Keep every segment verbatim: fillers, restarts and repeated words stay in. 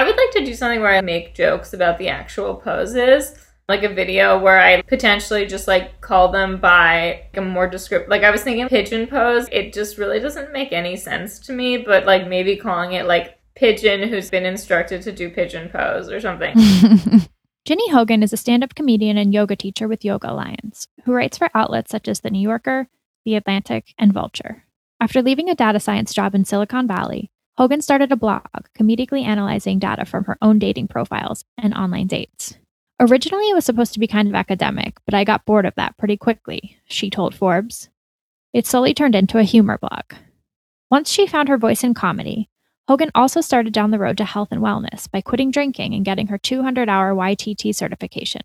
I would like to do something where I make jokes about the actual poses, like a video where I potentially just like call them by a more descriptive, like I was thinking pigeon pose. It just really doesn't make any sense to me, but like maybe calling it like pigeon who's been instructed to do pigeon pose or something. Ginny Hogan is a stand-up comedian and yoga teacher with Yoga Alliance, who writes for outlets such as The New Yorker, The Atlantic, and Vulture. After leaving a data science job in Silicon Valley, Hogan started a blog comedically analyzing data from her own dating profiles and online dates. Originally, it was supposed to be kind of academic, but I got bored of that pretty quickly, she told Forbes. It slowly turned into a humor blog. Once she found her voice in comedy, Hogan also started down the road to health and wellness by quitting drinking and getting her two hundred hour Y T T certification,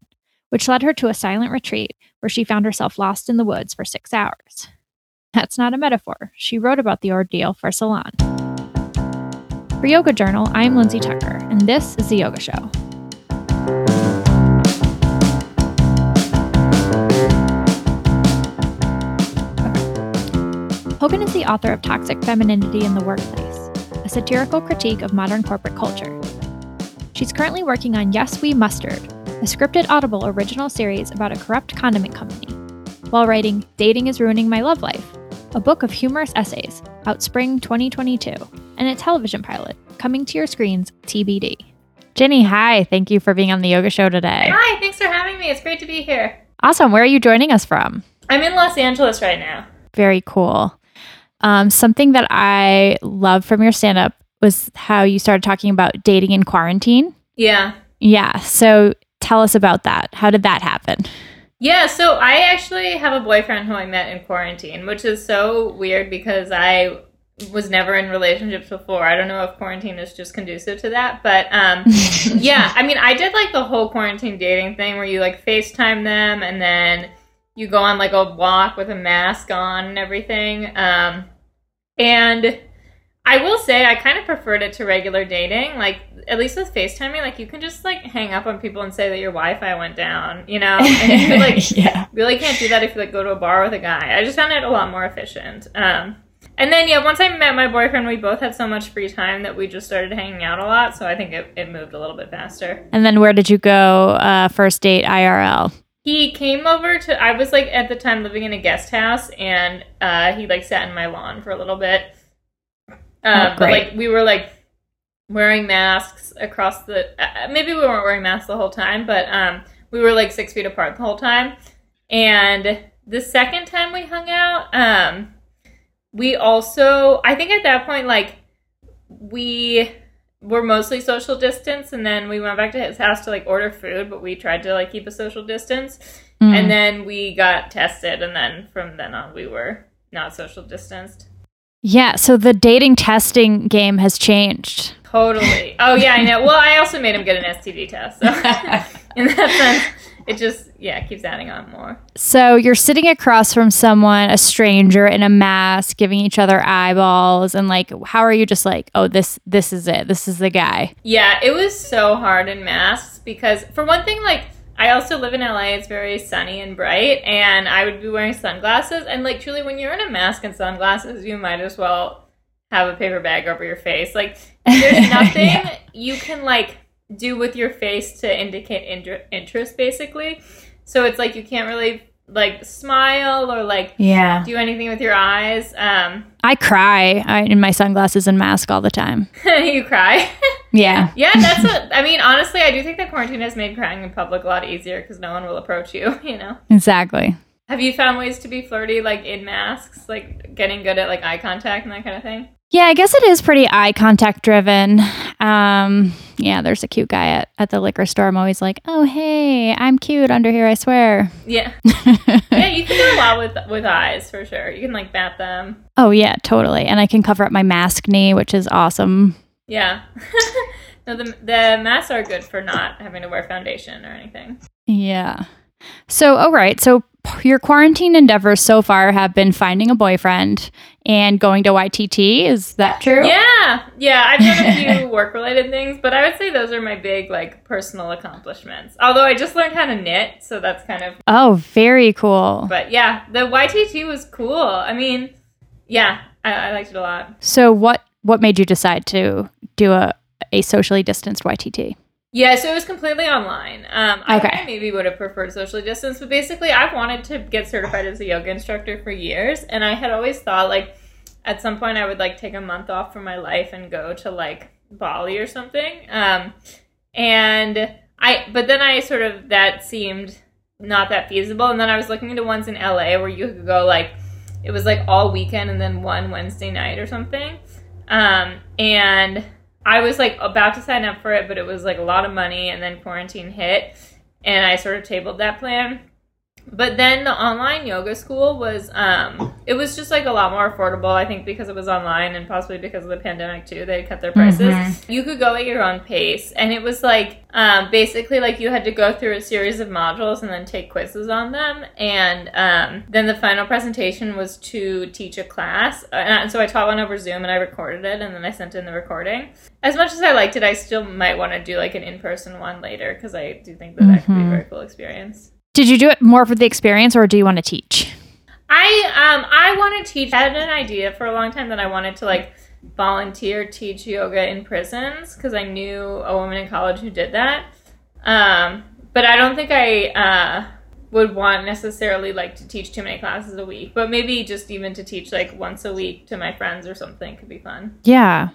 which led her to a silent retreat where she found herself lost in the woods for six hours. That's not a metaphor. She wrote about the ordeal for Salon. For Yoga Journal, I'm Lindsay Tucker, and this is The Yoga Show. Hogan is the author of Toxic Femininity in the Workplace, a satirical critique of modern corporate culture. She's currently working on Yes, We Mustard, a scripted Audible original series about a corrupt condiment company, while writing Dating is Ruining My Love Life, a book of humorous essays out spring twenty twenty-two, and a television pilot coming to your screens T B D. Ginny, hi. Thank you for being on The Yoga Show today. Hi. Thanks for having me. It's great to be here. Awesome. Where are you joining us from? I'm in Los Angeles right now. Very cool. Um, something that I love from your stand-up was how you started talking about dating in quarantine. Yeah. Yeah. So tell us about that. How did that happen? Yeah. So I actually have a boyfriend who I met in quarantine, which is so weird because I was never in relationships before. I don't know if quarantine is just conducive to that, but um, yeah. I mean, I did like the whole quarantine dating thing where you like FaceTime them and then you go on like a walk with a mask on and everything. Um, And I will say I kind of preferred it to regular dating. Like, at least with FaceTiming, like, you can just, like, hang up on people and say that your Wi-Fi went down, you know? And you, like, yeah. really can't do that if you, like, go to a bar with a guy. I just found it a lot more efficient. Um, and then, yeah, once I met my boyfriend, we both had so much free time that we just started hanging out a lot. So I think it, it moved a little bit faster. And then where did you go uh, first date I R L? He came over to, I was like at the time living in a guest house and uh, he like sat in my lawn for a little bit. Um, oh, but like we were like wearing masks across the, uh, maybe we weren't wearing masks the whole time, but um, we were like six feet apart the whole time. And the second time we hung out, um, we also, I think at that point, like we we're mostly social distance, and then we went back to his house to like order food, but we tried to like keep a social distance. Mm. And then we got tested, and then from then on we were not social distanced. Yeah, so the dating testing game has changed. Totally. Oh yeah, I know. Well, I also made him get an S T D test. So in that sense, it just, yeah, keeps adding on more. So you're sitting across from someone, a stranger in a mask, giving each other eyeballs, and like, how are you just like, oh, this this is it. This is the guy. Yeah, it was so hard in masks because for one thing, like, I also live in L A. It's very sunny and bright, and I would be wearing sunglasses. And like, truly, when you're in a mask and sunglasses, you might as well have a paper bag over your face. Like, there's nothing yeah. you can like do with your face to indicate inter- interest, basically. So it's like you can't really like smile or like yeah. do anything with your eyes. Um, I cry I, in my sunglasses and mask all the time. You cry? Yeah. Yeah, that's what, I mean, honestly, I do think that quarantine has made crying in public a lot easier because no one will approach you, you know? Exactly. Have you found ways to be flirty, like in masks, like getting good at like eye contact and that kind of thing? Yeah, I guess it is pretty eye contact driven. Um, yeah, there's a cute guy at, at the liquor store. I'm always like, oh, hey, I'm cute under here, I swear. Yeah. Yeah, you can do a lot with with eyes for sure. You can like bat them. Oh, yeah, totally. And I can cover up my mask knee, which is awesome. Yeah. No, the, the masks are good for not having to wear foundation or anything. Yeah. So, all right. So your quarantine endeavors so far have been finding a boyfriend and going to Y T T. Is that true? Yeah. Yeah. I've done a few work-related things, but I would say those are my big, like, personal accomplishments. Although I just learned how to knit, so that's kind of... Oh, very cool. But yeah, the Y T T was cool. I mean, yeah, I, I liked it a lot. So what, what made you decide to do a a socially distanced Y T T? Yeah, so it was completely online. Um, okay. I maybe would have preferred socially distanced, but basically I've wanted to get certified as a yoga instructor for years, and I had always thought, like, at some point I would, like, take a month off from my life and go to, like, Bali or something. Um, and I, but then I sort of, that seemed not that feasible, and then I was looking into ones in L A where you could go, like, it was, like, all weekend and then one Wednesday night or something, um, and I was, like, about to sign up for it, but it was, like, a lot of money, and then quarantine hit, and I sort of tabled that plan. But then the online yoga school was, um, it was just, like, a lot more affordable, I think, because it was online, and possibly because of the pandemic, too. They cut their prices. Mm-hmm. You could go at your own pace, and it was, like, um, basically, like, you had to go through a series of modules and then take quizzes on them, and um, then the final presentation was to teach a class, and so I taught one over Zoom, and I recorded it, and then I sent in the recording. As much as I liked it, I still might want to do, like, an in-person one later, because I do think that mm-hmm. that could be a very cool experience. Did you do it more for the experience, or do you want to teach? I um I want to teach. I had an idea for a long time that I wanted to, like, volunteer teach yoga in prisons, because I knew a woman in college who did that. Um, but I don't think I uh, would want necessarily, like, to teach too many classes a week. But maybe just even to teach, like, once a week to my friends or something could be fun. Yeah.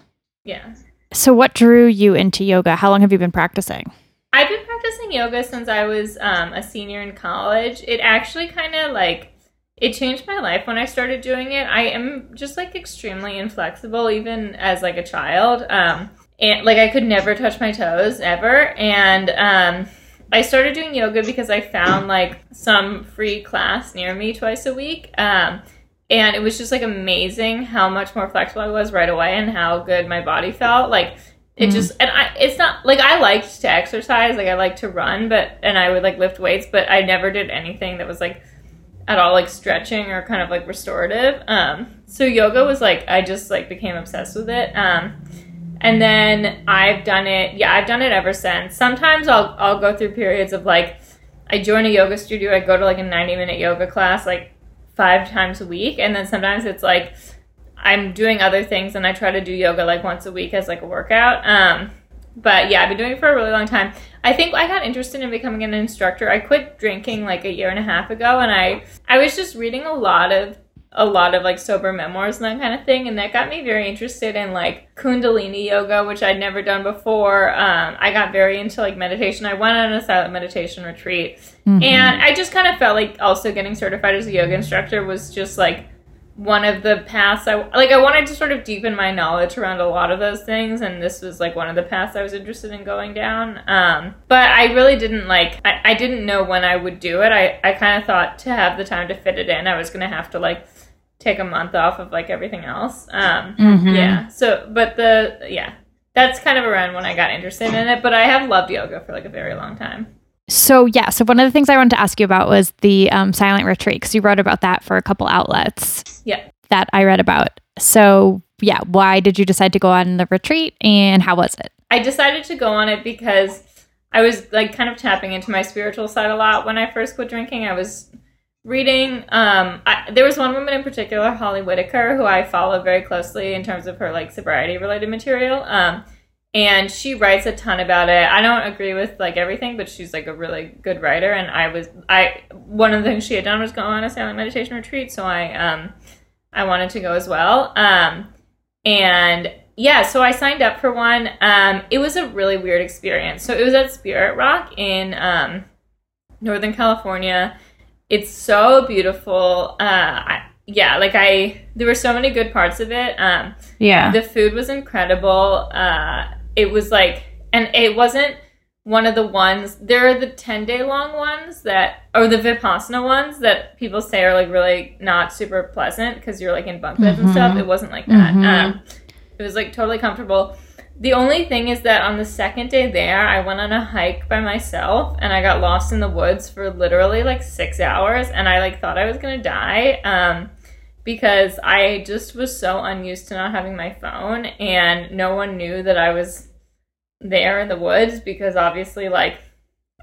Yeah. So what drew you into yoga? How long have you been practicing? I've been practicing yoga since I was um, a senior in college. It actually kind of, like, it changed my life when I started doing it. I am just, like, extremely inflexible, even as, like, a child. Um, and, like, I could never touch my toes, ever. And um, I started doing yoga because I found, like, some free class near me twice a week. Um, and it was just, like, amazing how much more flexible I was right away and how good my body felt. Like, it just, and I, it's not, like, I liked to exercise, like, I liked to run, but, and I would, like, lift weights, but I never did anything that was, like, at all, like, stretching or kind of, like, restorative, um, so yoga was, like, I just, like, became obsessed with it, um, and then I've done it, yeah, I've done it ever since. Sometimes I'll, I'll go through periods of, like, I join a yoga studio, I go to, like, a ninety-minute yoga class, like, five times a week, and then sometimes it's, like, I'm doing other things, and I try to do yoga, like, once a week as, like, a workout. Um, but, yeah, I've been doing it for a really long time. I think I got interested in becoming an instructor. I quit drinking, like, a year and a half ago, and I, I was just reading a lot of, a lot of, like, sober memoirs and that kind of thing, and that got me very interested in, like, Kundalini yoga, which I'd never done before. Um, I got very into, like, meditation. I went on a silent meditation retreat, mm-hmm. and I just kind of felt like also getting certified as a yoga instructor was just, like, one of the paths I, like, I wanted to sort of deepen my knowledge around a lot of those things, and this was, like, one of the paths I was interested in going down, um, but I really didn't, like, I, I didn't know when I would do it. I, I kind of thought to have the time to fit it in, I was going to have to, like, take a month off of, like, everything else, um, mm-hmm. yeah, so, but the, yeah, that's kind of around when I got interested in it, but I have loved yoga for, like, a very long time. So, yeah. So one of the things I wanted to ask you about was the um, silent retreat, because you wrote about that for a couple outlets yeah. that I read about. So, yeah, why did you decide to go on the retreat, and how was it? I decided to go on it because I was, like, kind of tapping into my spiritual side a lot. When I first quit drinking, I was reading. Um, I, there was one woman in particular, Holly Whitaker, who I follow very closely in terms of her, like, sobriety-related material. Um And she writes a ton about it. I don't agree with, like, everything, but she's, like, a really good writer. And I was, I, one of the things she had done was go on a silent meditation retreat. So I, um, I wanted to go as well. Um, and yeah, so I signed up for one. Um, it was a really weird experience. So it was at Spirit Rock in, um, Northern California. It's so beautiful. Uh, I, yeah, like, I, there were so many good parts of it. Um, yeah. The food was incredible. Uh, It was like, and it wasn't one of the ones, there are the ten day long ones that, or the vipassana ones that people say are, like, really not super pleasant because you're, like, in bunk beds mm-hmm. and stuff. It wasn't like that. Mm-hmm. Um, it was, like, totally comfortable. The only thing is that on the second day there, I went on a hike by myself, and I got lost in the woods for literally, like, six hours. And I, like, thought I was going to die. Um, because I just was so unused to not having my phone, and no one knew that I was there in the woods, because obviously, like,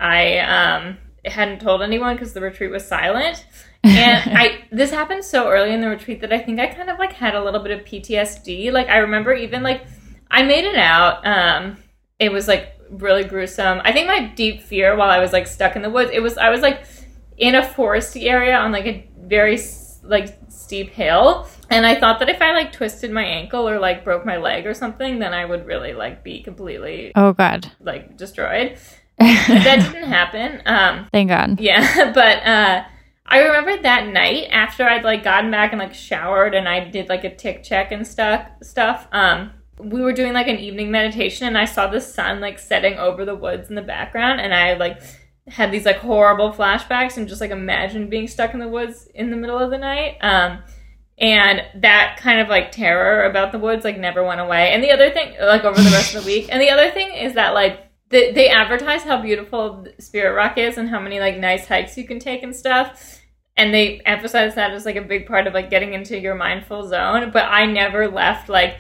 I um hadn't told anyone because the retreat was silent, and I this happened so early in the retreat that I think I kind of, like, had a little bit of P T S D. Like, I remember even, like, I made it out um it was like really gruesome. I think my deep fear while I was like stuck in the woods, it was, I was like in a foresty area on like a very like steep hill. And I thought that if I like twisted my ankle or like broke my leg or something, then I would really like be completely, oh God, like destroyed. That didn't happen. Um, Thank God. Yeah. But, uh, I remember that night after I'd like gotten back and like showered and I did like a tick check and stuff, stuff. Um, we were doing like an evening meditation and I saw the sun like setting over the woods in the background. And I like had these like horrible flashbacks and just like imagined being stuck in the woods in the middle of the night. Um, and that kind of like terror about the woods like never went away. And the other thing, like over the rest of the week. And the other thing is that like, They, they advertise how beautiful Spirit Rock is and how many, like, nice hikes you can take and stuff. And they emphasize that as, like, a big part of, like, getting into your mindful zone. But I never left, like,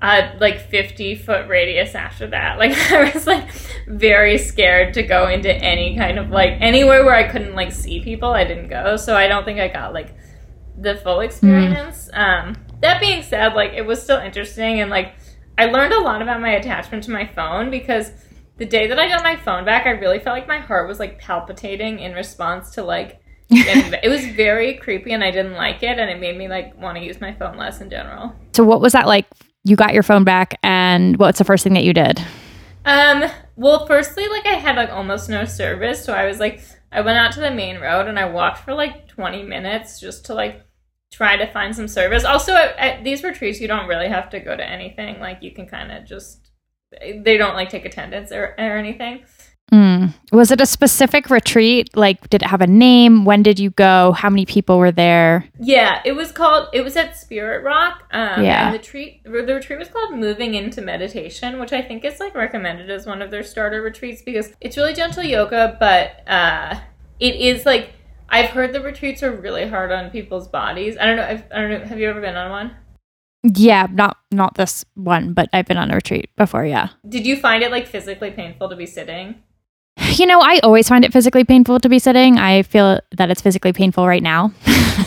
a, like, fifty-foot radius after that. Like, I was, like, very scared to go into any kind of, like, anywhere where I couldn't, like, see people. I didn't go. So I don't think I got, like, the full experience. Mm. Um, that being said, like, it was still interesting. And, like, I learned a lot about my attachment to my phone because the day that I got my phone back, I really felt like my heart was, like, palpitating in response to, like, it was very creepy and I didn't like it. And it made me, like, want to use my phone less in general. So what was that like? You got your phone back and what's the first thing that you did? Um, well, firstly, like, I had, like, almost no service. So I was, like, I went out to the main road and I walked for, like, twenty minutes just to, like, try to find some service. Also, at, at these retreats, you don't really have to go to anything. Like, you can kind of just... they don't like take attendance or, or anything. Mm. Was it a specific retreat? Like, did it have a name? When did you go? How many people were there? Yeah, it was called, it was at Spirit Rock. Um, yeah. And the retreat, the retreat was called Moving Into Meditation, which I think is like recommended as one of their starter retreats because it's really gentle yoga, but uh, it is like, I've heard the retreats are really hard on people's bodies. I don't know. If, I don't know. Have you ever been on one? Yeah, not not this one, but I've been on a retreat before, yeah. Did you find it, like, physically painful to be sitting? You know, I always find it physically painful to be sitting. I feel that it's physically painful right now.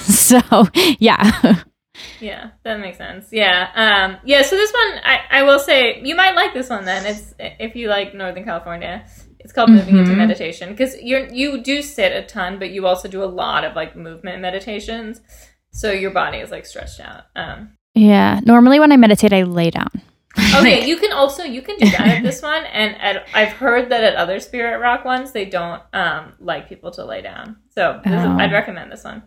So, yeah. Yeah, that makes sense. Yeah. Um, yeah, so this one, I, I will say, you might like this one then. It's if you like Northern California. It's called Moving mm-hmm. Into Meditation. Because you you do sit a ton, but you also do a lot of, like, movement meditations. So your body is, like, stretched out. Um Yeah. Normally when I meditate, I lay down. Okay. Like, you can also, you can do that at this one. And at, I've heard that at other Spirit Rock ones, they don't um, like people to lay down. So this oh. is, I'd recommend this one.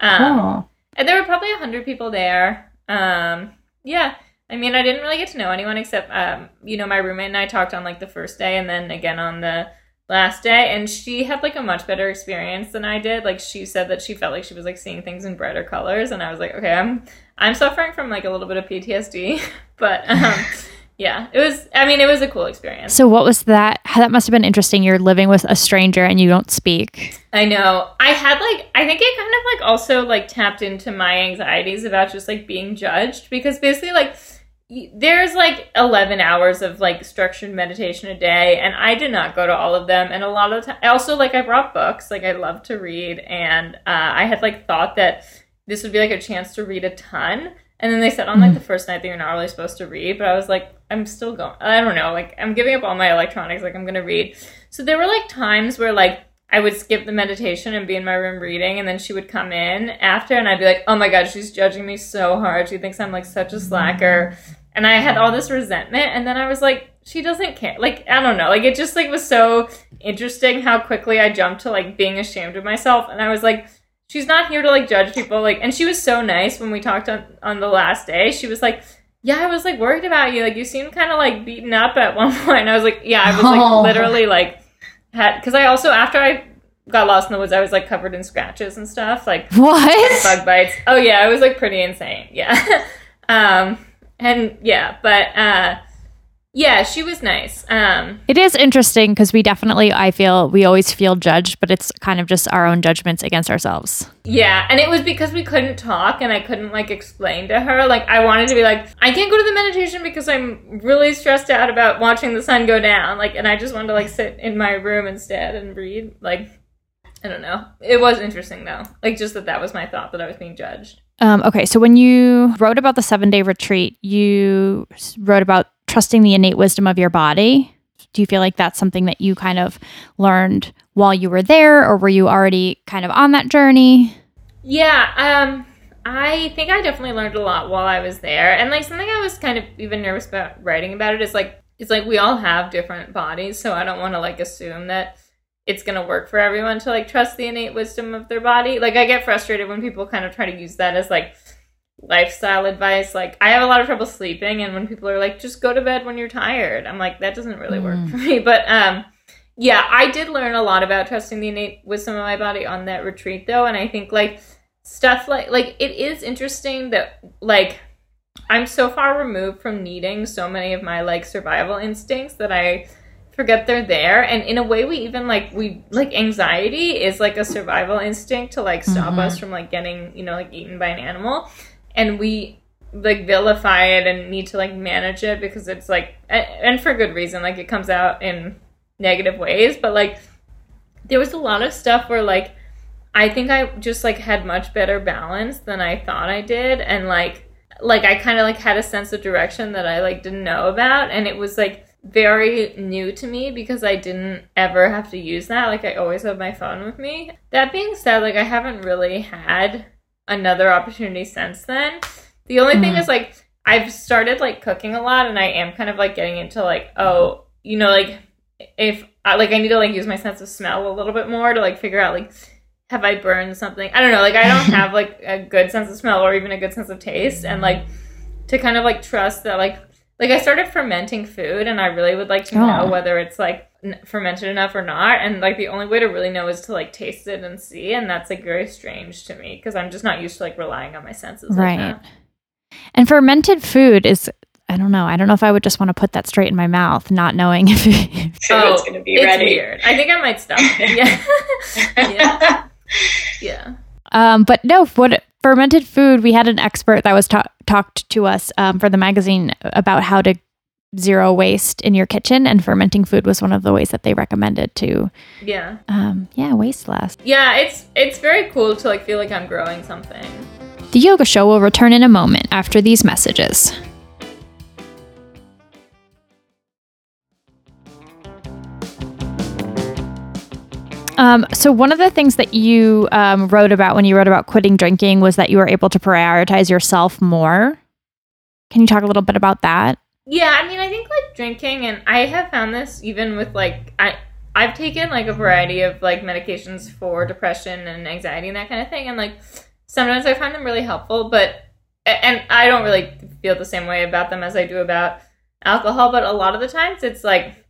Um, oh. And there were probably one hundred people there. Um, yeah. I mean, I didn't really get to know anyone except, um, you know, my roommate and I talked on like the first day and then again on the last day. And she had like a much better experience than I did. Like she said that she felt like she was like seeing things in brighter colors. And I was like, okay, I'm... I'm suffering from, like, a little bit of P T S D, but, um, yeah, it was, I mean, it was a cool experience. So what was that? That must have been interesting. You're living with a stranger and you don't speak. I know. I had, like, I think it kind of, like, also, like, tapped into my anxieties about just, like, being judged because basically, like, there's, like, eleven hours of, like, structured meditation a day, and I did not go to all of them, and a lot of the time, also, like, I brought books, like, I love to read, and uh, I had, like, thought that this would be like a chance to read a ton. And then they said on like the first night that you're not really supposed to read, but I was like, I'm still going, I don't know, like I'm giving up all my electronics, like I'm going to read. So there were like times where like I would skip the meditation and be in my room reading and then she would come in after and I'd be like, oh my God, she's judging me so hard. She thinks I'm like such a slacker. And I had all this resentment and then I was like, she doesn't care. Like, I don't know. Like it just like was so interesting how quickly I jumped to like being ashamed of myself. And I was like, she's not here to, like, judge people, like, and she was so nice when we talked on, on the last day. She was like, yeah, I was, like, worried about you. Like, you seemed kind of, like, beaten up at one point. I was like, yeah, I was, like, oh. literally, like, had, because I also, after I got lost in the woods, I was, like, covered in scratches and stuff. Like, what? Bug bites. Oh, yeah, I was, like, pretty insane. Yeah. um, and, yeah, but, uh, yeah, she was nice. Um, it is interesting because we definitely, I feel, we always feel judged, but it's kind of just our own judgments against ourselves. Yeah, and it was because we couldn't talk and I couldn't, like, explain to her. Like, I wanted to be like, I can't go to the meditation because I'm really stressed out about watching the sun go down. Like, and I just wanted to, like, sit in my room instead and read. Like, I don't know. It was interesting, though. Like, just that that was my thought, that I was being judged. Um, okay, so when you wrote about the seven-day retreat, you wrote about trusting the innate wisdom of your body. Do you feel like that's something that you kind of learned while you were there, or were you already kind of on that journey? Yeah, um, I think I definitely learned a lot while I was there. And like something I was kind of even nervous about writing about it is like, it's like we all have different bodies. So I don't want to like assume that it's going to work for everyone to like trust the innate wisdom of their body. Like I get frustrated when people kind of try to use that as like lifestyle advice. Like I have a lot of trouble sleeping, and when people are like, just go to bed when you're tired, I'm like, that doesn't really work mm. for me. But um yeah, I did learn a lot about trusting the innate wisdom of my body on that retreat though. And I think like stuff like like it is interesting that like I'm so far removed from needing so many of my like survival instincts that I forget they're there. And in a way we even like we like anxiety is like a survival instinct to like stop mm-hmm. us from like getting, you know, like eaten by an animal. And we, like, vilify it and need to, like, manage it because it's, like, and for good reason. Like, it comes out in negative ways. But, like, there was a lot of stuff where, like, I think I just, like, had much better balance than I thought I did. And, like, like I kind of, like, had a sense of direction that I, like, didn't know about. And it was, like, very new to me because I didn't ever have to use that. Like, I always have my phone with me. That being said, like, I haven't really had another opportunity since then. The only mm. thing is like I've started like cooking a lot, and I am kind of like getting into like, oh, you know, like if I, like I need to like use my sense of smell a little bit more to like figure out like have I burned something. I don't know, like I don't have like a good sense of smell or even a good sense of taste, and like to kind of like trust that like like I started fermenting food, and I really would like to oh. know whether it's like fermented enough or not. And like the only way to really know is to like taste it and see, and that's like very strange to me because I'm just not used to like relying on my senses right like that. And fermented food is I don't know I don't know if I would just want to put that straight in my mouth not knowing if, if oh, it's going to be it's ready weird. I think I might stop. yeah yeah yeah um but no what fermented food, we had an expert that was ta- talked to us um for the magazine about how to zero waste in your kitchen, and fermenting food was one of the ways that they recommended to yeah um yeah waste less. Yeah, it's it's very cool to like feel like I'm growing something. The Yoga Show will return in a moment after these messages. Um, so one of the things that you um, wrote about when you wrote about quitting drinking was that you were able to prioritize yourself more. Can you talk a little bit about that? Yeah, I mean, I think, like, drinking, and I have found this even with, like, I, I've taken, like, a variety of, like, medications for depression and anxiety and that kind of thing, and, like, sometimes I find them really helpful, but, and I don't really feel the same way about them as I do about alcohol, but a lot of the times it's, like,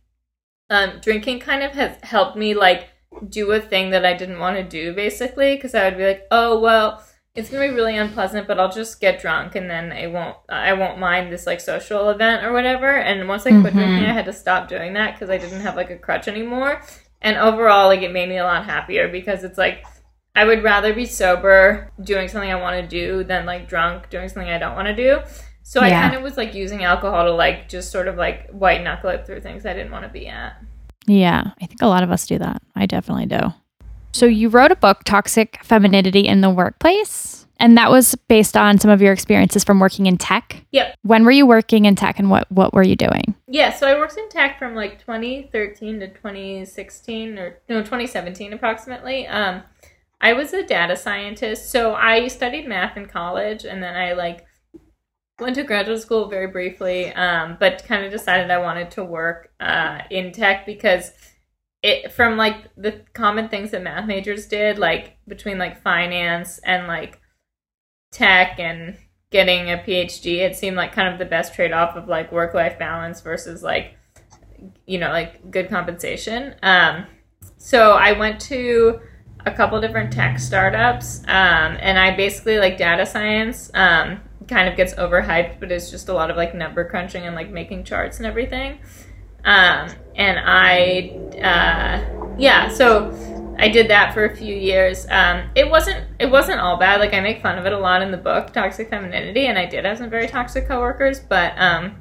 um, drinking kind of has helped me, like, do a thing that I didn't want to do, basically, because I would be like, oh, well, it's going to be really unpleasant, but I'll just get drunk, and then I won't I won't mind this, like, social event or whatever. And once I quit mm-hmm. drinking, I had to stop doing that because I didn't have, like, a crutch anymore. And overall, like, it made me a lot happier because it's, like, I would rather be sober doing something I want to do than, like, drunk doing something I don't want to do. So yeah. I kind of was, like, using alcohol to, like, just sort of, like, white-knuckle it through things I didn't want to be at. Yeah, I think a lot of us do that. I definitely do. So you wrote a book, Toxic Femininity in the Workplace, and that was based on some of your experiences from working in tech. Yep. When were you working in tech, and what, what were you doing? Yeah, so I worked in tech from like twenty thirteen to twenty sixteen, or no, twenty seventeen approximately. Um, I was a data scientist, so I studied math in college, and then I like went to graduate school very briefly, um, but kind of decided I wanted to work uh, in tech because it from like the common things that math majors did, like between like finance and like tech and getting a P H D, it seemed like kind of the best trade-off of like work-life balance versus like, you know, like good compensation. Um, so I went to a couple different tech startups, um, and I basically like data science um, kind of gets overhyped, but it's just a lot of like number crunching and like making charts and everything. Um, and I, uh, yeah, so I did that for a few years. Um, it wasn't, it wasn't all bad. Like I make fun of it a lot in the book, Toxic Femininity. And I did have some very toxic coworkers, but, um,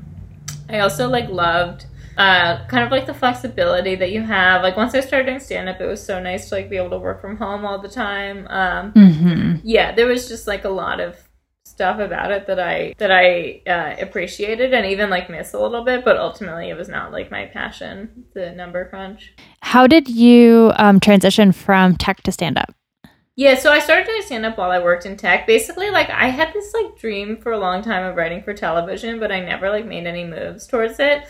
I also like loved, uh, kind of like the flexibility that you have. Like once I started doing stand-up, it was so nice to like be able to work from home all the time. Um, mm-hmm. yeah, there was just like a lot of stuff about it that I that I uh, appreciated and even like miss a little bit, but ultimately it was not like my passion, the number crunch. How did you um, transition from tech to stand-up? Yeah, so I started doing stand-up while I worked in tech. Basically, like I had this like dream for a long time of writing for television, but I never like made any moves towards it.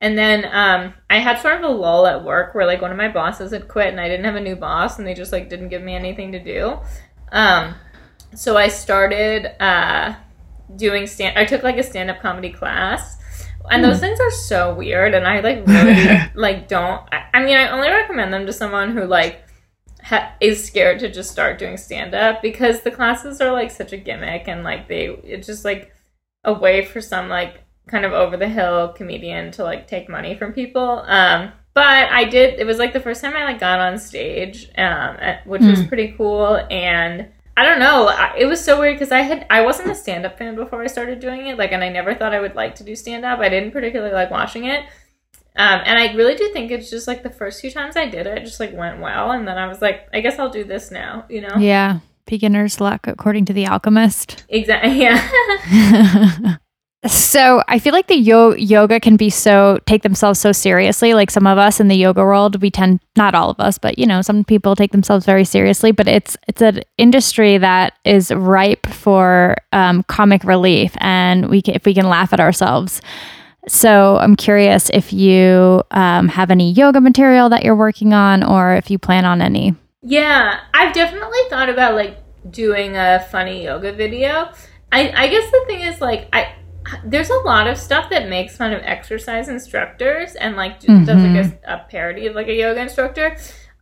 And then um, I had sort of a lull at work where like one of my bosses had quit and I didn't have a new boss and they just like didn't give me anything to do. Um, so I started uh, doing stand I took like a stand-up comedy class. And those things are so weird, and I like really like don't I, I mean I only recommend them to someone who like ha- is scared to just start doing stand-up, because the classes are like such a gimmick, and like they it's just like a way for some like kind of over the hill comedian to like take money from people. Um but I did it was like the first time I like got on stage, um at, which mm. was pretty cool. And I don't know. It was so weird because I had I wasn't a stand-up fan before I started doing it, like, and I never thought I would like to do stand-up. I didn't particularly like watching it, um, and I really do think it's just like the first few times I did it, it just like went well, and then I was like, I guess I'll do this now, you know? Yeah, beginner's luck, according to The Alchemist. Exactly. Yeah. So I feel like the yo- yoga can be so take themselves so seriously. Like some of us in the yoga world, we tend, not all of us, but you know, some people take themselves very seriously. But it's it's an industry that is ripe for um, comic relief, and we can, if we can laugh at ourselves. So I'm curious if you um, have any yoga material that you're working on, or if you plan on any. Yeah, I've definitely thought about like doing a funny yoga video. I I guess the thing is like I. there's a lot of stuff that makes fun of exercise instructors and like does mm-hmm. like a, a parody of like a yoga instructor.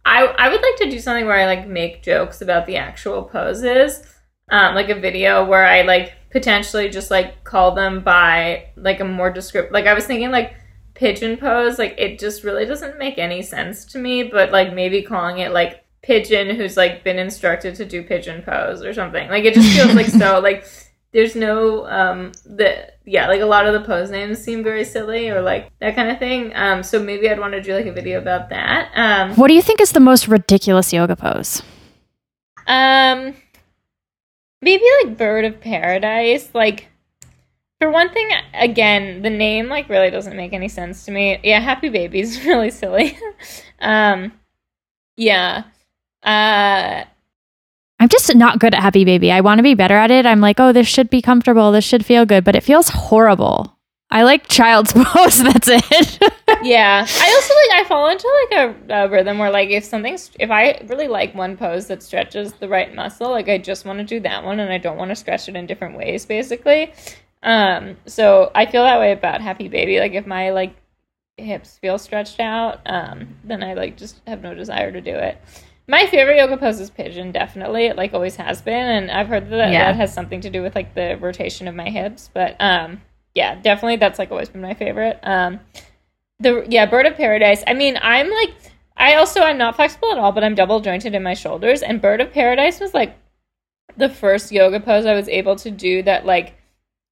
I I would like to do something where I like make jokes about the actual poses, um, like a video where I like potentially just like call them by like a more descriptive. Like I was thinking like pigeon pose, like it just really doesn't make any sense to me, but like maybe calling it like pigeon who's like been instructed to do pigeon pose or something. Like it just feels like so like. There's no, um, the yeah, like a lot of the pose names seem very silly or like that kind of thing. Um, so maybe I'd want to do like a video about that. Um, what do you think is the most ridiculous yoga pose? Um, maybe like Bird of Paradise. Like for one thing, again, the name like really doesn't make any sense to me. Yeah, Happy Baby's really silly. um, yeah. Uh. I'm just not good at Happy Baby. I want to be better at it. I'm like, oh, this should be comfortable. This should feel good, but it feels horrible. I like Child's Pose. That's it. Yeah. I also like, I fall into like a, a rhythm where like if something's, if I really like one pose that stretches the right muscle, like I just want to do that one and I don't want to stretch it in different ways basically. Um, so I feel that way about Happy Baby. Like if my like hips feel stretched out, um, then I like just have no desire to do it. My favorite yoga pose is pigeon, definitely. It, like, always has been, and I've heard that yeah. that has something to do with, like, the rotation of my hips, but, um, yeah, definitely that's, like, always been my favorite. Um, the, yeah, Bird of Paradise. I mean, I'm, like, I also am not flexible at all, but I'm double-jointed in my shoulders, and Bird of Paradise was, like, the first yoga pose I was able to do that, like,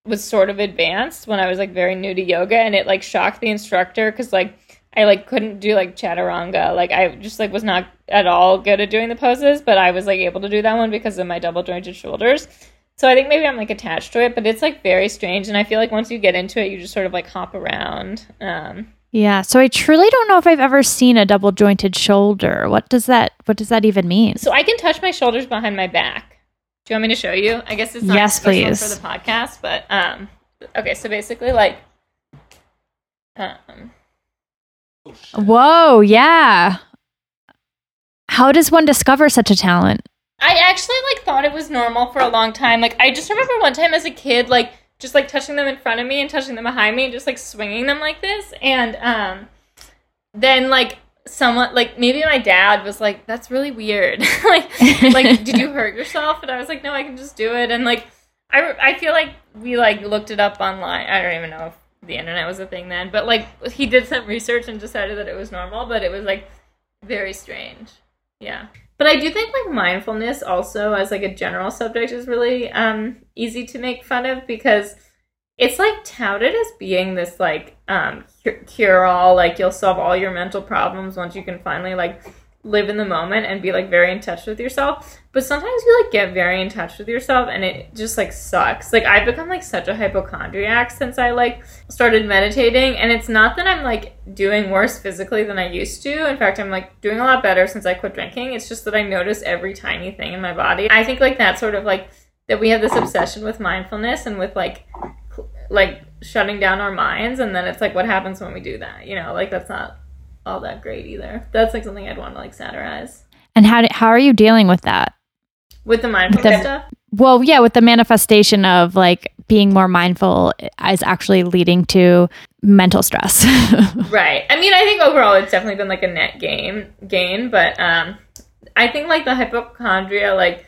was sort of advanced when I was, like, very new to yoga, and it, like, shocked the instructor, because, like, I, like, couldn't do, like, chaturanga. Like, I just, like, was not at all good at doing the poses, but I was, like, able to do that one because of my double-jointed shoulders. So I think maybe I'm, like, attached to it, but it's, like, very strange, and I feel like once you get into it, you just sort of, like, hop around. Um, yeah, so I truly don't know if I've ever seen a double-jointed shoulder. What does that What does that even mean? So I can touch my shoulders behind my back. Do you want me to show you? I guess it's not yes, special please. For the podcast, but, um, okay, so basically, like, um... Oh, whoa, yeah. How does one discover such a talent? I actually like thought it was normal for a long time. Like I just remember one time as a kid like just like touching them in front of me and touching them behind me and just like swinging them like this, and um then like someone like maybe my dad was like, that's really weird. like like did you hurt yourself? And I was like, no, I can just do it. And like I I feel like we like looked it up online. I don't even know if the internet was a thing then, but like he did some research and decided that it was normal, but it was like very strange. Yeah, but I do think like mindfulness also as like a general subject is really um easy to make fun of because it's like touted as being this like um cure all, like you'll solve all your mental problems once you can finally like live in the moment and be, like, very in touch with yourself. But sometimes you, like, get very in touch with yourself and it just, like, sucks. Like, I've become, like, such a hypochondriac since I, like, started meditating. And it's not that I'm, like, doing worse physically than I used to. In fact, I'm, like, doing a lot better since I quit drinking. It's just that I notice every tiny thing in my body. I think, like, that sort of, like, that we have this obsession with mindfulness and with, like, like, shutting down our minds. And then it's, like, what happens when we do that? You know, like, that's not all that great either. That's like something I'd want to like satirize. And how do, how are you dealing with that? With the mindfulness with the, stuff? Well, yeah, with the manifestation of like being more mindful is actually leading to mental stress. Right. I mean, I think overall it's definitely been like a net gain, gain, but um, I think like the hypochondria, like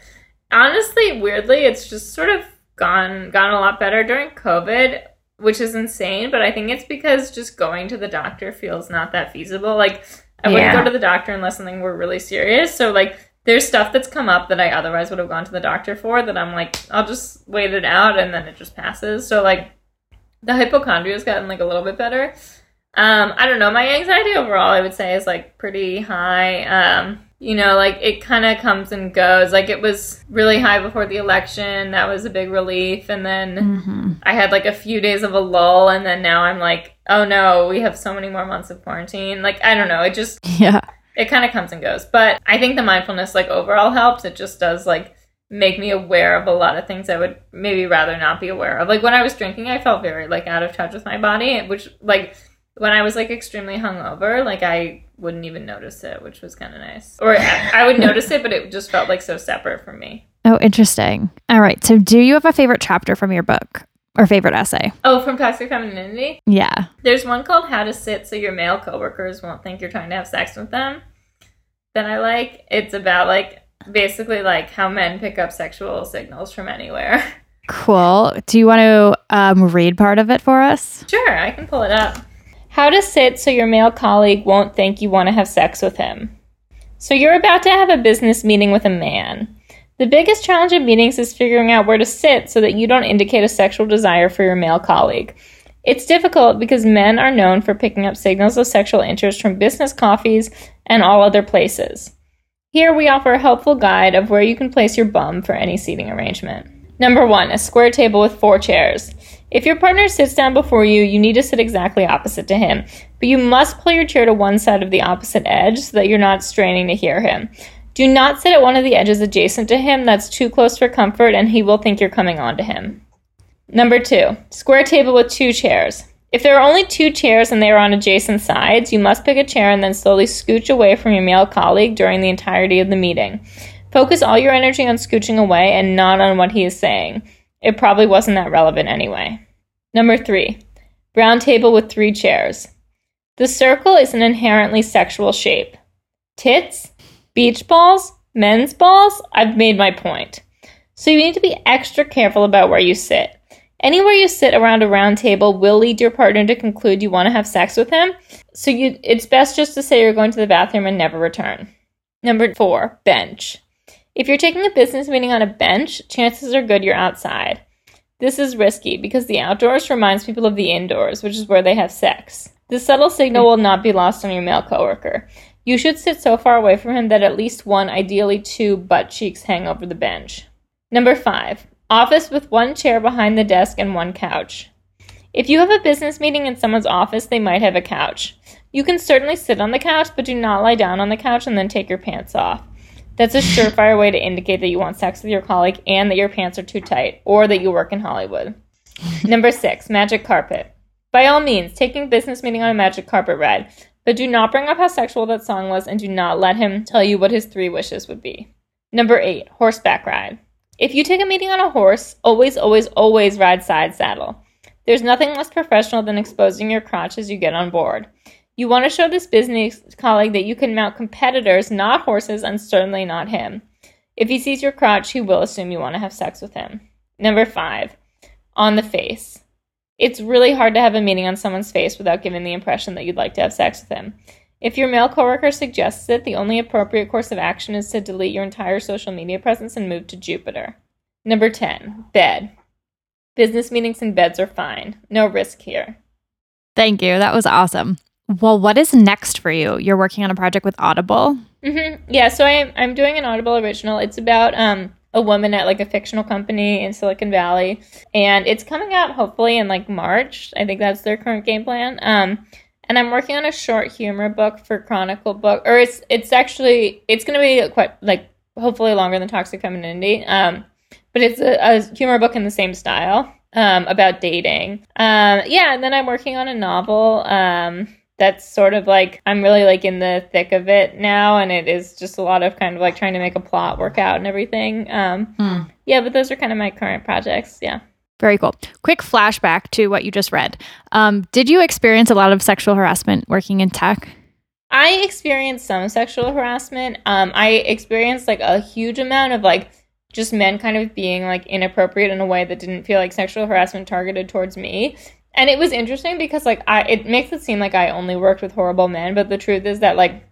honestly, weirdly, it's just sort of gone, gone a lot better during COVID, which is insane, but I think it's because just going to the doctor feels not that feasible. Like, I wouldn't yeah. go to the doctor unless something were really serious. So, like, there's stuff that's come up that I otherwise would have gone to the doctor for that I'm like, I'll just wait it out and then it just passes. So, like, the hypochondria's gotten, like, a little bit better. Um, I don't know. My anxiety overall, I would say, is, like, pretty high. Um, you know, like, it kind of comes and goes. Like, it was really high before the election. That was a big relief. And then mm-hmm. I had, like, a few days of a lull. And then now I'm like, oh, no, we have so many more months of quarantine. Like, I don't know. It just, yeah, it kind of comes and goes. But I think the mindfulness, like, overall helps. It just does, like, make me aware of a lot of things I would maybe rather not be aware of. Like, when I was drinking, I felt very, like, out of touch with my body, which, like, when I was, like, extremely hungover, like, I wouldn't even notice it, which was kind of nice. Or I would notice it, but it just felt, like, so separate from me. Oh, interesting. All right. So do you have a favorite chapter from your book or favorite essay? Oh, from Toxic Femininity? Yeah. There's one called How to Sit So Your Male Coworkers Won't Think You're Trying to Have Sex With Them that I like. It's about, like, basically, like, how men pick up sexual signals from anywhere. Cool. Do you want to um, read part of it for us? Sure. I can pull it up. How to sit so your male colleague won't think you want to have sex with him. So you're about to have a business meeting with a man. The biggest challenge in meetings is figuring out where to sit so that you don't indicate a sexual desire for your male colleague. It's difficult because men are known for picking up signals of sexual interest from business coffees and all other places. Here we offer a helpful guide of where you can place your bum for any seating arrangement. Number one, a square table with four chairs. If your partner sits down before you, you need to sit exactly opposite to him, but you must pull your chair to one side of the opposite edge so that you're not straining to hear him. Do not sit at one of the edges adjacent to him. That's too close for comfort, and he will think you're coming on to him. Number two, square table with two chairs. If there are only two chairs and they are on adjacent sides, you must pick a chair and then slowly scooch away from your male colleague during the entirety of the meeting. Focus all your energy on scooching away and not on what he is saying. It probably wasn't that relevant anyway. Number three, round table with three chairs. The circle is an inherently sexual shape. Tits, beach balls, men's balls, I've made my point. So you need to be extra careful about where you sit. Anywhere you sit around a round table will lead your partner to conclude you want to have sex with him. So you, it's best just to say you're going to the bathroom and never return. Number four, bench. If you're taking a business meeting on a bench, chances are good you're outside. This is risky because the outdoors reminds people of the indoors, which is where they have sex. This subtle signal will not be lost on your male coworker. You should sit so far away from him that at least one, ideally two, butt cheeks hang over the bench. Number five, office with one chair behind the desk and one couch. If you have a business meeting in someone's office, they might have a couch. You can certainly sit on the couch, but do not lie down on the couch and then take your pants off. That's a surefire way to indicate that you want sex with your colleague and that your pants are too tight, or that you work in Hollywood. Number six, magic carpet. By all means, taking a business meeting on a magic carpet ride, but do not bring up how sexual that song was and do not let him tell you what his three wishes would be. Number eight, horseback ride. If you take a meeting on a horse, always, always, always ride side saddle. There's nothing less professional than exposing your crotch as you get on board. You want to show this business colleague that you can mount competitors, not horses, and certainly not him. If he sees your crotch, he will assume you want to have sex with him. Number five, on the face. It's really hard to have a meeting on someone's face without giving the impression that you'd like to have sex with them. If your male coworker suggests it, the only appropriate course of action is to delete your entire social media presence and move to Jupiter. Number ten, bed. Business meetings and beds are fine. No risk here. Thank you. That was awesome. Well, what is next for you? You're working on a project with Audible. Mm-hmm. Yeah, so I, I'm doing an Audible original. It's about um, a woman at like a fictional company in Silicon Valley, and it's coming out hopefully in like March. I think that's their current game plan. Um, and I'm working on a short humor book for Chronicle Book, or it's it's actually it's going to be quite like hopefully longer than Toxic Femininity, um, but it's a, a humor book in the same style um, about dating. Um, yeah, and then I'm working on a novel. Um, That's sort of like, I'm really like in the thick of it now. And it is just a lot of kind of like trying to make a plot work out and everything. Um, mm. Yeah, but those are kind of my current projects. Yeah. Very cool. Quick flashback to what you just read. Um, did you experience a lot of sexual harassment working in tech? I experienced some sexual harassment. Um, I experienced like a huge amount of like just men kind of being like inappropriate in a way that didn't feel like sexual harassment targeted towards me. And it was interesting because, like, I it makes it seem like I only worked with horrible men, but the truth is that, like,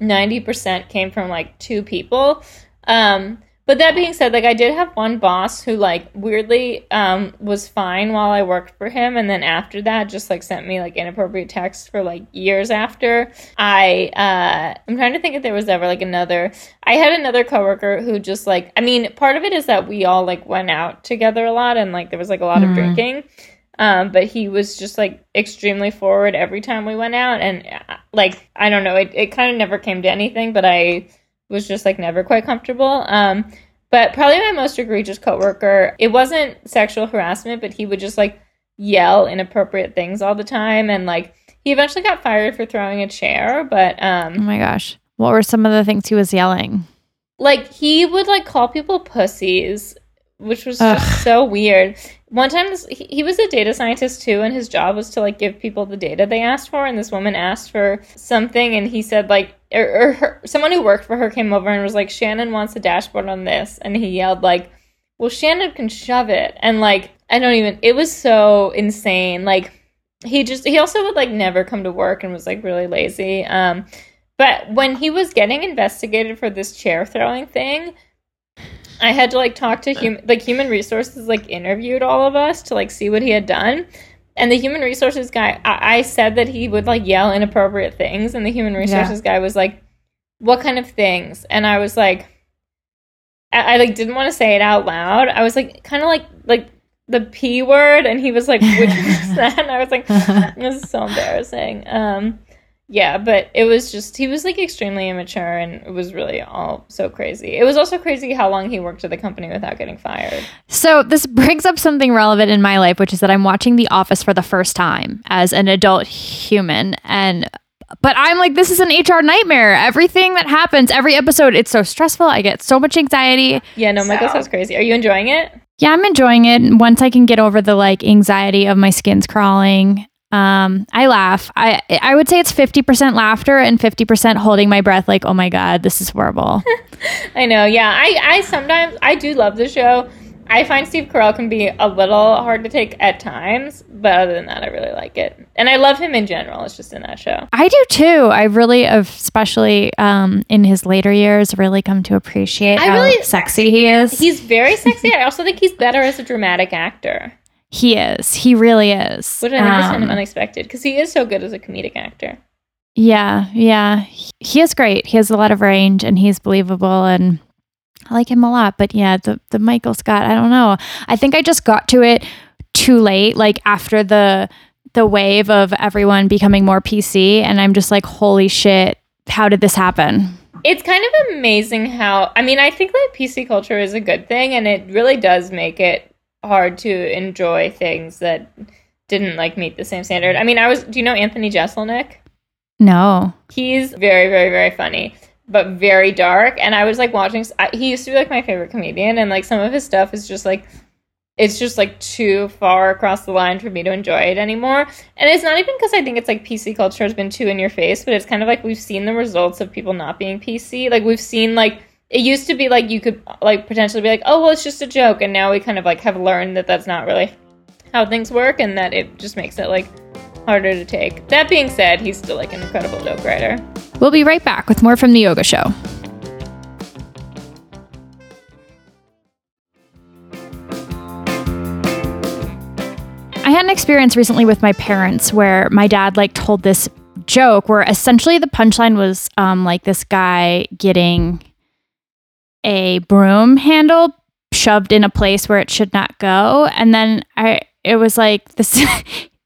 ninety percent came from, like, two people. Um, but that being said, like, I did have one boss who, like, weirdly um, was fine while I worked for him. And then after that, just, like, sent me, like, inappropriate texts for, like, years after. I, uh, I'm trying to think if there was ever, like, another. I had another coworker who just, like, I mean, part of it is that we all, like, went out together a lot and, like, there was, like, a lot mm. of drinking. Um, but he was just, like, extremely forward every time we went out. And, like, I don't know, it, it kind of never came to anything, but I was just, like, never quite comfortable. Um, but probably my most egregious coworker, it wasn't sexual harassment, but he would just, like, yell inappropriate things all the time. And, like, he eventually got fired for throwing a chair, but... Um, oh, my gosh. What were some of the things he was yelling? Like, he would, like, call people pussies, which was Ugh. just so weird. One time, this, he, he was a data scientist, too, and his job was to, like, give people the data they asked for, and this woman asked for something, and he said, like, or, or her, someone who worked for her came over and was like, Shannon wants a dashboard on this, and he yelled, like, well, Shannon can shove it, and, like, I don't even, it was so insane, like, he just, he also would, like, never come to work and was, like, really lazy, um, but when he was getting investigated for this chair-throwing thing, I had to, like, talk to, hum- like, Human Resources, like, interviewed all of us to, like, see what he had done. And the Human Resources guy, I, I said that he would, like, yell inappropriate things. And the Human Resources yeah. guy was like, what kind of things? And I was like, I, I like, didn't want to say it out loud. I was like, kind of like, like, the P word. And he was like, which was that? And I was like, this is so embarrassing. Um, Yeah, but it was just, he was, like, extremely immature, and it was really all so crazy. It was also crazy how long he worked at the company without getting fired. So this brings up something relevant in my life, which is that I'm watching The Office for the first time as an adult human, and but I'm like, this is an H R nightmare. Everything that happens, every episode, it's so stressful. I get so much anxiety. Yeah, no, Michael so. sounds crazy. Are you enjoying it? Yeah, I'm enjoying it. Once I can get over the, like, anxiety of my skin's crawling... Um, I laugh. I I would say it's fifty percent laughter and fifty percent holding my breath like, oh my God, this is horrible. I know. Yeah. I, I sometimes, I do love the show. I find Steve Carell can be a little hard to take at times, but other than that, I really like it. And I love him in general. It's just in that show. I do too. I really, especially um, in his later years, really come to appreciate I how really, sexy he is. He's very sexy. I also think he's better as a dramatic actor. He is. He really is. Which I think is kind of unexpected because he is so good as a comedic actor. Yeah, yeah. He is great. He has a lot of range and he's believable and I like him a lot. But yeah, the, the Michael Scott, I don't know. I think I just got to it too late, like after the the wave of everyone becoming more P C and I'm just like, holy shit, how did this happen? It's kind of amazing how, I mean, I think that P C culture is a good thing and it really does make it hard to enjoy things that didn't like meet the same standard. I mean, I was, do you know Anthony Jeselnik? No. He's very, very, very funny, but very dark. And I was like watching, I, he used to be like my favorite comedian. And like some of his stuff is just like, it's just like too far across the line for me to enjoy it anymore. And it's not even because I think it's like P C culture has been too in your face, but it's kind of like we've seen the results of people not being P C. Like we've seen like, it used to be like you could like potentially be like, oh, well, it's just a joke. And now we kind of like have learned that that's not really how things work and that it just makes it like harder to take. That being said, he's still like an incredible joke writer. We'll be right back with more from The Yoga Show. I had an experience recently with my parents where my dad like told this joke where essentially the punchline was um, like this guy getting a broom handle shoved in a place where it should not go. And then I, it was like this,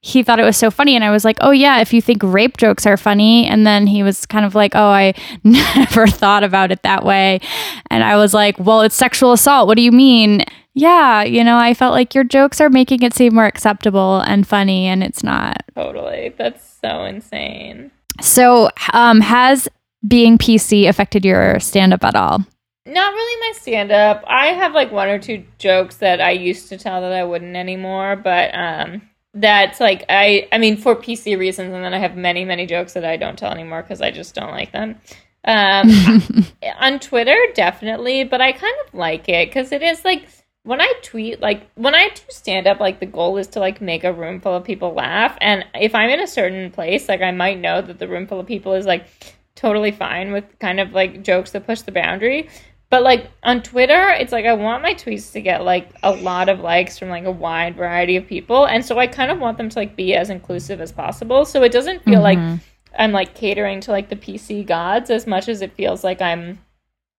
he thought it was so funny. And I was like, oh yeah, if you think rape jokes are funny. And then he was kind of like, oh, I never thought about it that way. And I was like, well, it's sexual assault. What do you mean? Yeah. You know, I felt like your jokes are making it seem more acceptable and funny, and it's not. Totally. That's so insane. So, um, has being P C affected your stand-up at all? Not really my stand-up. I have like one or two jokes that I used to tell that I wouldn't anymore, but um, that's like, I I mean, for P C reasons, and then I have many, many jokes that I don't tell anymore because I just don't like them. Um, on Twitter, definitely, but I kind of like it because it is like, when I tweet, like, when I do stand-up, like, the goal is to, like, make a room full of people laugh, and if I'm in a certain place, like, I might know that the room full of people is, like, totally fine with kind of, like, jokes that push the boundary. But, like, on Twitter, it's, like, I want my tweets to get, like, a lot of likes from, like, a wide variety of people. And so I kind of want them to, like, be as inclusive as possible. So it doesn't feel mm-hmm. like I'm, like, catering to, like, the P C gods as much as it feels like I'm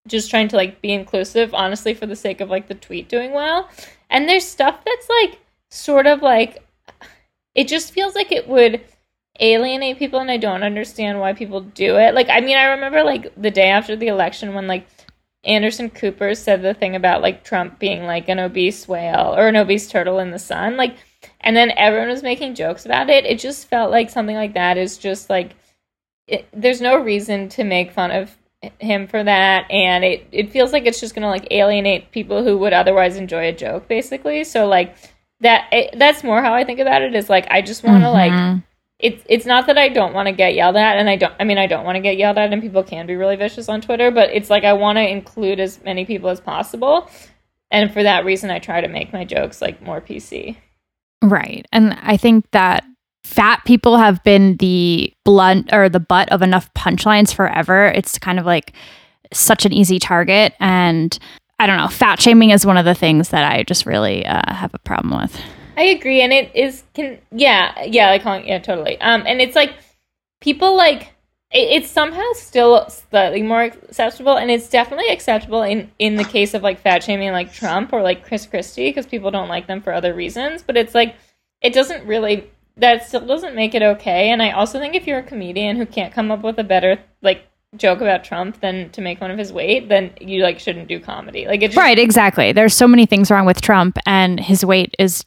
just trying to, like, be inclusive, honestly, for the sake of, like, the tweet doing well. And there's stuff that's, like, sort of, like, it just feels like it would alienate people, and I don't understand why people do it. Like, I mean, I remember, like, the day after the election when, like, Anderson Cooper said the thing about, like, Trump being, like, an obese whale or an obese turtle in the sun, like, and then everyone was making jokes about it. It just felt like something like that is just, like, it, there's no reason to make fun of him for that, and it, it feels like it's just gonna, like, alienate people who would otherwise enjoy a joke, basically. So, like, that it, that's more how I think about it, is, like, I just want to, mm-hmm. like, it's it's not that I don't want to get yelled at, and I don't, I mean, I don't want to get yelled at, and people can be really vicious on Twitter, but it's like I want to include as many people as possible, and for that reason I try to make my jokes, like, more P C. Right. And I think that fat people have been the blunt or the butt of enough punchlines forever. It's kind of like such an easy target, and I don't know, fat shaming is one of the things that I just really uh, have a problem with. I agree, and it is can yeah yeah like yeah totally um and it's like people like it, it's somehow still slightly more acceptable, and it's definitely acceptable in in the case of, like, fat shaming, like Trump or like Chris Christie, because people don't like them for other reasons, but it's like it doesn't really. That still doesn't make it okay. And I also think if you're a comedian who can't come up with a better, like, joke about Trump than to make fun of his weight, then you, like, shouldn't do comedy. Like, it's just- right, exactly. There's so many things wrong with Trump, and his weight is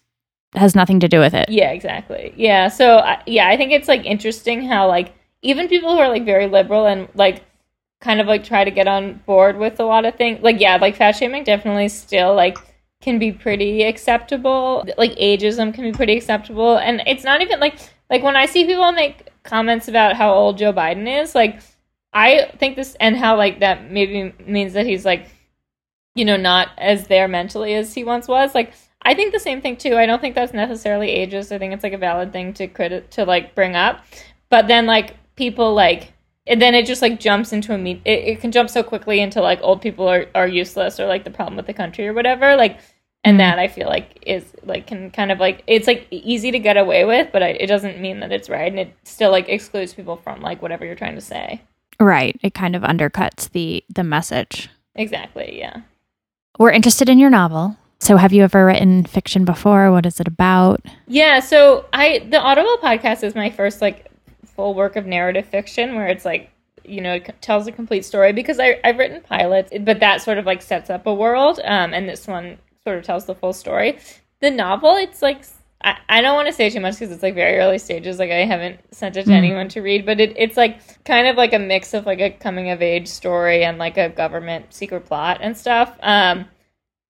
has nothing to do with it. Yeah, exactly. Yeah. So I, yeah, I think it's, like, interesting how, like, even people who are, like, very liberal and, like, kind of, like, try to get on board with a lot of things, like, yeah, like, fat shaming definitely still, like, can be pretty acceptable. Like, ageism can be pretty acceptable. And it's not even like, like when I see people make comments about how old Joe Biden is, like, I think this, and how, like, that maybe means that he's, like, you know, not as there mentally as he once was. Like, I think the same thing too. I don't think that's necessarily ageist. I think it's, like, a valid thing to credit, to, like, bring up. But then, like, people, like, and then it just, like, jumps into a me- it, it can jump so quickly into, like, old people are, are useless, or, like, the problem with the country or whatever. Like, and that I feel like is, like, can kind of, like, it's, like, easy to get away with, but I, it doesn't mean that it's right. And it still, like, excludes people from, like, whatever you're trying to say. Right. It kind of undercuts the, the message. Exactly. Yeah. We're interested in your novel. So have you ever written fiction before? What is it about? Yeah. So I, the Audible podcast is my first, like, full work of narrative fiction, where it's, like, you know, it tells a complete story, because I, I've written pilots, but that sort of, like, sets up a world. Um, and this one sort of tells the full story. The novel, it's like, I, I don't want to say too much because it's, like, very early stages. Like, I haven't sent it to mm-hmm. anyone to read, but it, it's, like, kind of like a mix of, like, a coming of age story and, like, a government secret plot and stuff. Um,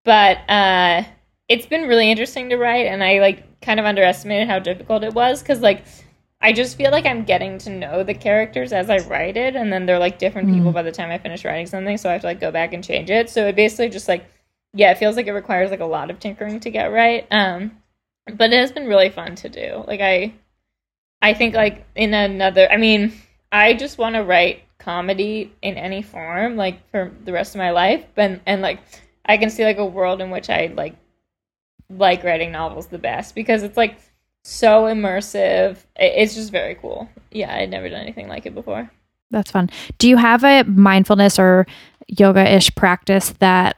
but uh, it's been really interesting to write, and I, like, kind of underestimated how difficult it was, because, like, I just feel like I'm getting to know the characters as I write it, and then they're, like, different mm-hmm. people by the time I finish writing something, so I have to, like, go back and change it. So it basically just, like, yeah, it feels like it requires, like, a lot of tinkering to get right. Um, but it has been really fun to do. Like, I I think, like, in another, I mean, I just want to write comedy in any form, like, for the rest of my life. And, and like, I can see, like, a world in which I, like, like writing novels the best, because it's, like, so immersive. It's just very cool. Yeah, I'd never done anything like it before. That's fun. Do you have a mindfulness or yoga-ish practice that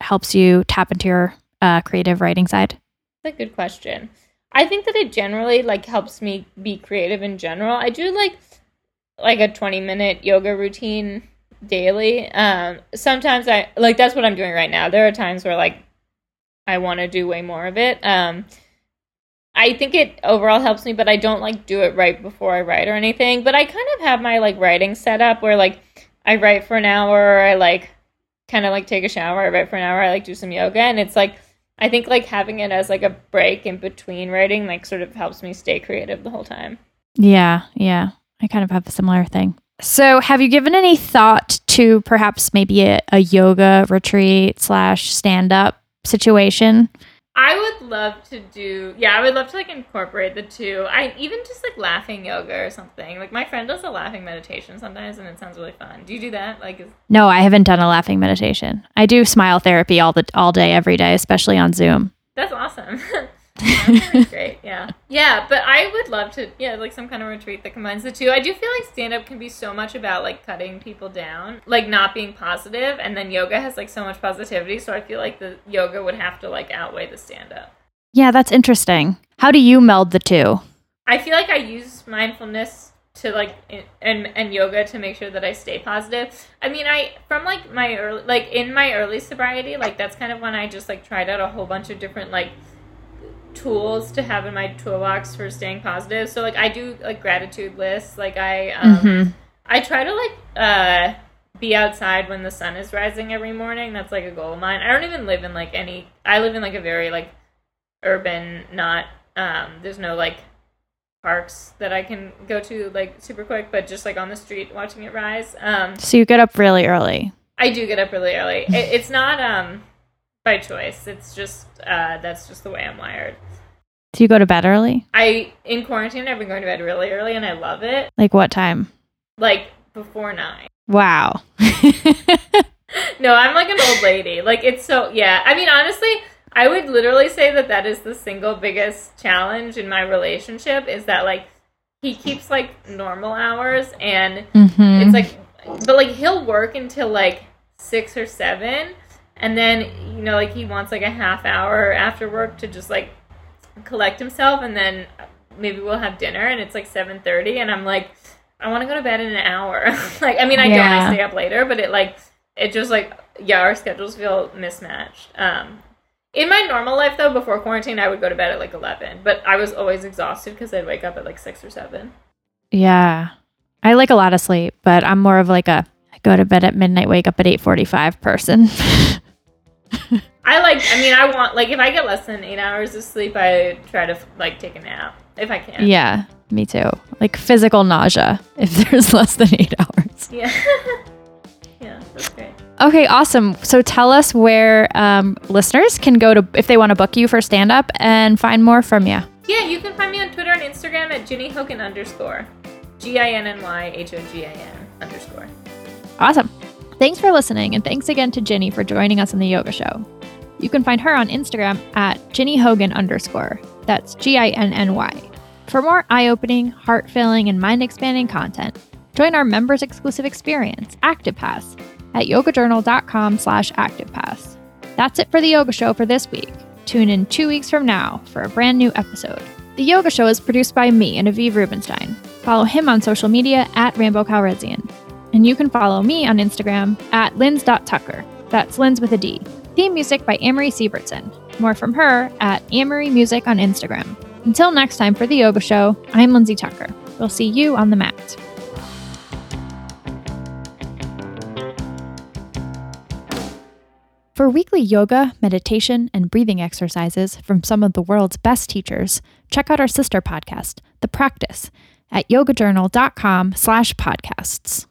helps you tap into your uh, creative writing side? That's a good question. I think that it generally like helps me be creative in general. I do like like a twenty minute yoga routine daily. Um, sometimes I like that's what I'm doing right now. There are times where like I want to do way more of it. Um, I think it overall helps me, but I don't like do it right before I write or anything. But I kind of have my like writing set up where like I write for an hour, I like kind of like take a shower, I write for an hour, I like do some yoga, and it's like I think like having it as like a break in between writing like sort of helps me stay creative the whole time. Yeah, yeah. I kind of have a similar thing. So have you given any thought to perhaps maybe a, a yoga retreat slash stand-up situation? I would love to do, yeah, I would love to like incorporate the two. I even just like laughing yoga or something. Like my friend does a laughing meditation sometimes and it sounds really fun. Do you do that? Like, is- No, I haven't done a laughing meditation. I do smile therapy all the all day, every day, especially on Zoom. That's awesome. That's great. Yeah. Yeah. But I would love to, yeah, like some kind of retreat that combines the two. I do feel like stand-up can be so much about like cutting people down, like not being positive. And then yoga has like so much positivity. So I feel like the yoga would have to like outweigh the stand-up. Yeah. That's interesting. How do you meld the two? I feel like I use mindfulness to like, and, and yoga to make sure that I stay positive. I mean, I, from like my early, like in my early sobriety, like that's kind of when I just like tried out a whole bunch of different like tools to have in my toolbox for staying positive. So like I do like gratitude lists. Like I um mm-hmm. I try to like uh be outside when the sun is rising every morning. That's like a goal of mine. I don't even live in like any I live in like a very like urban, not um there's no like parks that I can go to like super quick, but just like on the street watching it rise. Um so you get up really early. I do get up really early. it, it's not um by choice. It's just, uh, that's just the way I'm wired. Do you go to bed early? I, in quarantine, I've been going to bed really early and I love it. Like what time? Like before nine. Wow. No, I'm like an old lady. Like it's so, yeah. I mean, honestly, I would literally say that that is the single biggest challenge in my relationship is that like he keeps like normal hours and mm-hmm. it's like, but like he'll work until like six or seven. And then, you know, like he wants like a half hour after work to just like collect himself and then maybe we'll have dinner and it's like seven thirty and I'm like, I want to go to bed in an hour. Like, I mean, I yeah. don't, I stay up later, but it like, it just like, yeah, our schedules feel mismatched. Um, in my normal life though, before quarantine, I would go to bed at like eleven, but I was always exhausted because I'd wake up at like six or seven. Yeah. I like a lot of sleep, but I'm more of like a I go to bed at midnight, wake up at eight forty-five person. I like, I mean, I want, like, if I get less than eight hours of sleep, I try to, like, take a nap if I can. Yeah, me too. Like, physical nausea if there's less than eight hours. Yeah. Yeah, that's great. Okay, awesome. So tell us where um, listeners can go to, if they want to book you for stand-up and find more from you. Yeah, you can find me on Twitter and Instagram at Ginny Hogan underscore. G I N N Y H O G A N underscore. Awesome. Thanks for listening, and thanks again to Ginny for joining us on The Yoga Show. You can find her on Instagram at Ginny Hogan underscore. That's G I N N Y. For more eye-opening, heart-filling, and mind-expanding content, join our members' exclusive experience, Active Pass, at yogajournal.com slash Active Pass. That's it for The Yoga Show for this week. Tune in two weeks from now for a brand new episode. The Yoga Show is produced by me and Aviv Rubenstein. Follow him on social media at Rambo Calrissian. And you can follow me on Instagram at lins dot tucker. That's lins with a D. Theme music by Amory Siebertson. More from her at Amory Music on Instagram. Until next time for The Yoga Show, I'm Lindsay Tucker. We'll see you on the mat. For weekly yoga, meditation, and breathing exercises from some of the world's best teachers, check out our sister podcast, The Practice, at yogajournal.com slash podcasts.